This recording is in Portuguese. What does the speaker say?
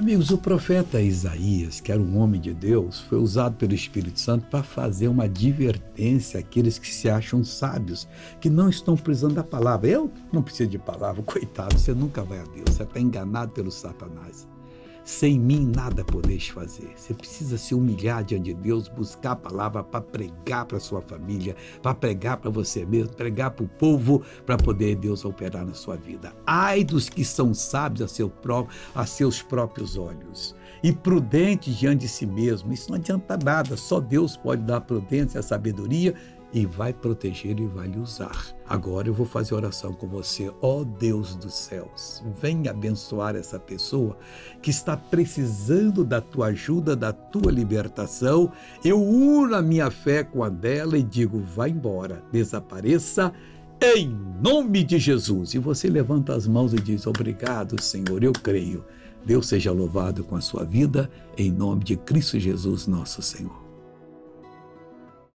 Amigos, o profeta Isaías, que era um homem de Deus, foi usado pelo Espírito Santo para fazer uma advertência àqueles que se acham sábios, que não estão precisando da palavra. Eu não preciso de palavra, coitado, você nunca vai a Deus, você está enganado pelo Satanás. Sem mim nada podeis fazer. Você precisa se humilhar diante de Deus, buscar a palavra para pregar para a sua família, para pregar para você mesmo, pregar para o povo, para poder Deus operar na sua vida. Ai dos que são sábios a seus próprios olhos e prudentes diante de si mesmo. Isso não adianta nada, só Deus pode dar a prudência, a sabedoria e vai proteger e vai lhe usar. Agora eu vou fazer oração com você. Ó Deus dos céus, venha abençoar essa pessoa que está precisando da tua ajuda, da tua libertação. Eu uno a minha fé com a dela e digo, vai embora, desapareça, em nome de Jesus. E você levanta as mãos e diz, obrigado, Senhor, eu creio. Deus seja louvado com a sua vida, em nome de Cristo Jesus, nosso Senhor.